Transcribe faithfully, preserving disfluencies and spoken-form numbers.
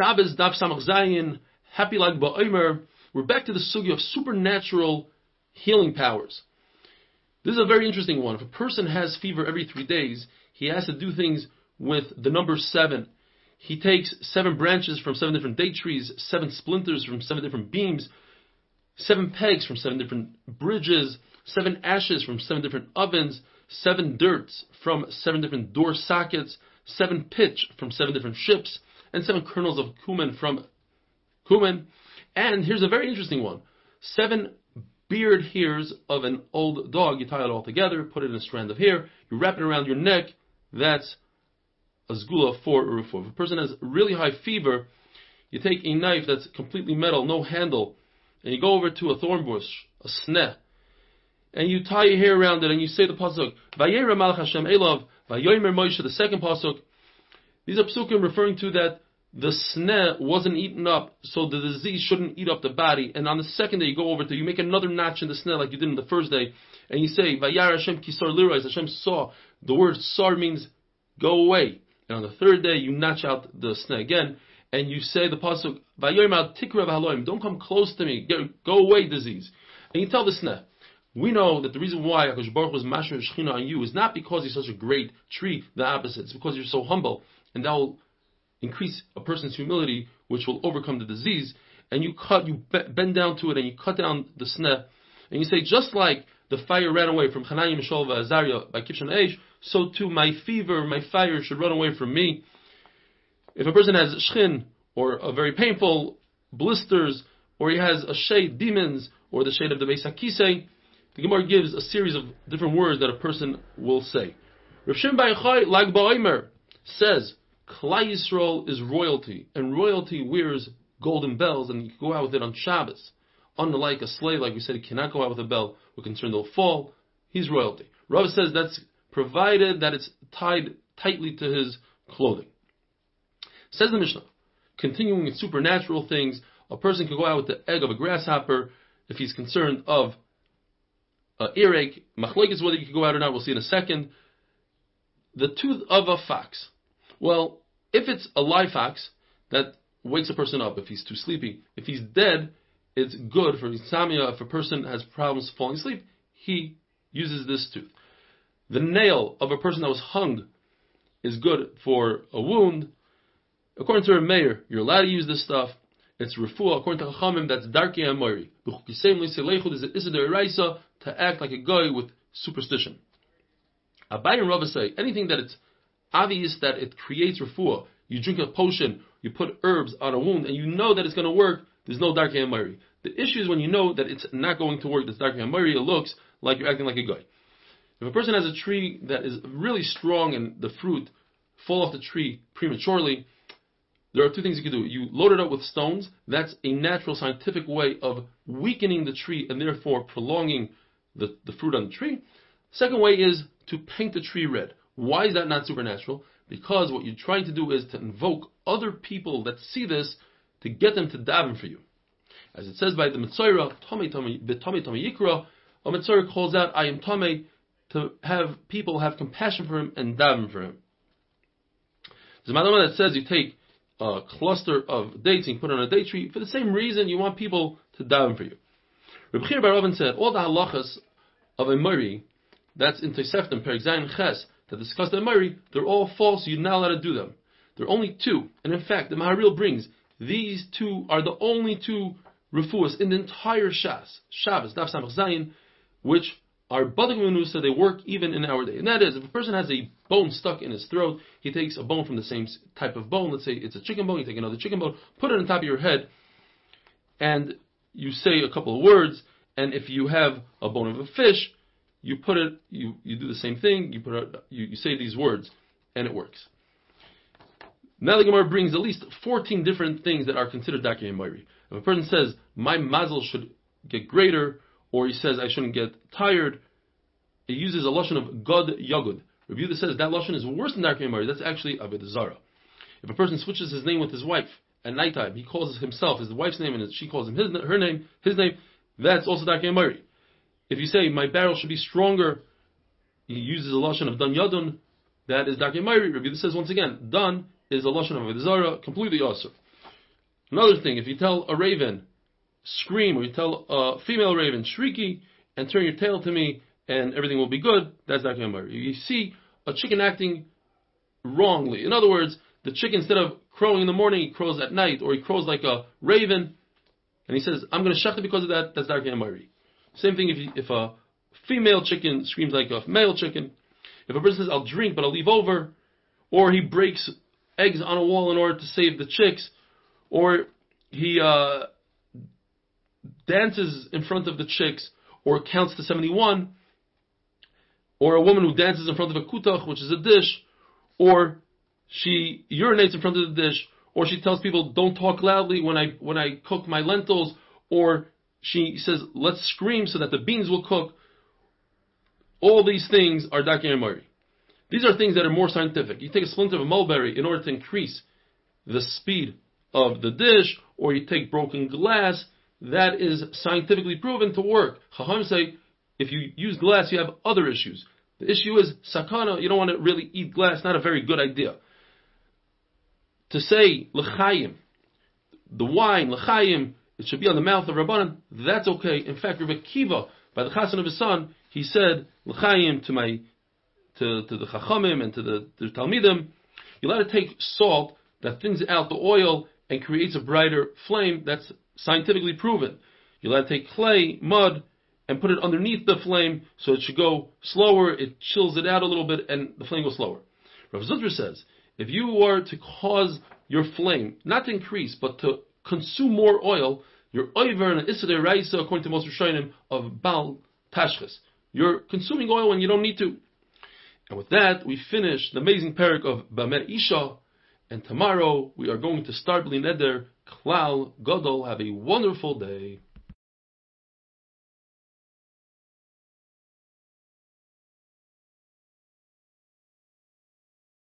Shabbos, Daf Samach Zayin, Happy Lag BaOmer. We're back to the sugya of supernatural healing powers. This is a very interesting one. If a person has fever every three days, he has to do things with the number seven. He takes seven branches from seven different date trees, seven splinters from seven different beams, seven pegs from seven different bridges, seven ashes from seven different ovens, seven dirts from seven different door sockets, seven pitch from seven different ships, and seven kernels of cumin from cumin. And here's a very interesting one. Seven beard hairs of an old dog. You tie it all together, put it in a strand of hair, you wrap it around your neck. That's a zgula for urufu. If a person has really high fever, you take a knife that's completely metal, no handle, and you go over to a thorn bush, a sneh, and you tie your hair around it, and you say the pasuk, Vayera Malach Hashem Elov, Vayomer Moshe, the second pasuk. These are pasukim referring to that the sneh wasn't eaten up, so the disease shouldn't eat up the body. And on the second day, you go over to, you make another notch in the sneh like you did on the first day, and you say, Vayar Hashem Kisar Leroy, as Hashem saw. The word sar means go away. And on the third day, you notch out the sneh again, and you say the pasuk, Vayomer al tikra v'haloim, don't come close to me, Get, go away, disease. And you tell the sneh, we know that the reason why HaKadosh Baruch Hu is mashir shechina on you is not because you're such a great tree, the opposite. It's because you're so humble, and that will increase a person's humility, which will overcome the disease. And you cut, you bend down to it, and you cut down the sneh, and you say, just like the fire ran away from Chananya Moshava Azariah by Kitchen Aish, so too my fever, my fire should run away from me. If a person has shechin, or a very painful blisters, or he has a shade, demons, or the shade of the Beisakise, the Gemara gives a series of different words that a person will say. Rav Shimon bar Yochai, Lag BaOmer, says, Klai Yisroel is royalty, and royalty wears golden bells, and you can go out with it on Shabbos. Unlike a slave, like we said, he cannot go out with a bell. We're concerned they'll fall. He's royalty. Rav says that's provided that it's tied tightly to his clothing. Says the Mishnah, continuing with supernatural things, a person can go out with the egg of a grasshopper if he's concerned of uh, earache. Machleik is whether you can go out or not. We'll see in a second. The tooth of a fox. Well, if it's a live fox, that wakes a person up if he's too sleepy. If he's dead, it's good for insomnia. If a person has problems falling asleep, he uses this tooth. The nail of a person that was hung is good for a wound. According to a mayor, you're allowed to use this stuff. It's refuah. According to Chachamim, that's Darkei HaEmori. Leichud is isa de eraisa, to act like a guy with superstition. Abayim rov say, anything that it's obvious that it creates refuah. You drink a potion, you put herbs on a wound, and you know that it's going to work. There's no Darkei HaEmori. The issue is when you know that it's not going to work, that's Darkei HaEmori, it looks like you're acting like a guy. If a person has a tree that is really strong and the fruit fall off the tree prematurely, there are two things you can do. You load it up with stones. That's a natural scientific way of weakening the tree and therefore prolonging the, the fruit on the tree. Second way is to paint the tree red. Why is that not supernatural? Because what you're trying to do is to invoke other people that see this to get them to daven for you. As it says by the Metzora, Tomei Tomei tome Yikra, a Metzora calls out, I am Tomei, to have people have compassion for him and daven for him. There's another one that says you take a cluster of dates and put it on a date tree. For the same reason, you want people to daven for you. Reb Chir Bar Oven said, all the halachas of a muri, that's in Toseftim, per examin ches, that discuss the Mari, they're all false, you're not allowed to do them. There are only two. And in fact, the Maharil brings, these two are the only two refuahs in the entire Shas, Shabbos, Daf Samach Zayin, which are Badik Menusa, they work even in our day. And that is, if a person has a bone stuck in his throat, he takes a bone from the same type of bone, let's say it's a chicken bone, you take another chicken bone, put it on top of your head, and you say a couple of words, and if you have a bone of a fish, You put it, you, you do the same thing, you put it, you, you say these words, and it works. Now the Gemara brings at least fourteen different things that are considered Darkei HaEmori. If a person says, my mazel should get greater, or he says, I shouldn't get tired, it uses a lashon of God Yagud. Review that says that lashon is worse than Darkei HaEmori, that's actually Avodah Zarah. If a person switches his name with his wife at nighttime, he calls himself his wife's name, and she calls him his, her name, his name, that's also Darkei HaEmori. If you say, my barrel should be stronger, he uses a lashon of dan yadun, that is Darkei HaEmori. Rabbi says once again, dan is a lashon of Avodah Zarah, completely awesome. Another thing, if you tell a raven, scream, or you tell a female raven, shrieky, and turn your tail to me, and everything will be good, that's Darkei HaEmori. You see a chicken acting wrongly. In other words, the chicken, instead of crowing in the morning, he crows at night, or he crows like a raven, and he says, I'm going to shechin because of that, that's Darkei HaEmori. Same thing if, you, if a female chicken screams like a male chicken. If a person says, I'll drink, but I'll leave over, or he breaks eggs on a wall in order to save the chicks, or he uh, dances in front of the chicks, or counts to seventy-one, or a woman who dances in front of a kutach, which is a dish, or she urinates in front of the dish, or she tells people, don't talk loudly when I when I cook my lentils, or she says, let's scream so that the beans will cook. All these things are Darkei HaEmori. These are things that are more scientific. You take a splinter of a mulberry in order to increase the speed of the dish, or you take broken glass. That is scientifically proven to work. Chachamim say, if you use glass, you have other issues. The issue is sakana. You don't want to really eat glass. Not a very good idea. To say l'chayim, the wine l'chayim, it should be on the mouth of Rabbanan. That's okay. In fact, Rav Akiva, by the chasen of his son, he said l'chayim to my to, to the Chachamim and to the, the Talmidim. You're allowed to take salt that thins out the oil and creates a brighter flame. That's scientifically proven. You're allowed to take clay, mud, and put it underneath the flame so it should go slower. It chills it out a little bit and the flame goes slower. Rav Zutra says, if you were to cause your flame not to increase but to consume more oil, you're over an isa de eraisa, according to most Rishonim, of Bal Tashchis. You're consuming oil when you don't need to. And with that, we finish the amazing parak of Bamer Isha. And tomorrow we are going to start Bli Neder Klal Gadol. Have a wonderful day.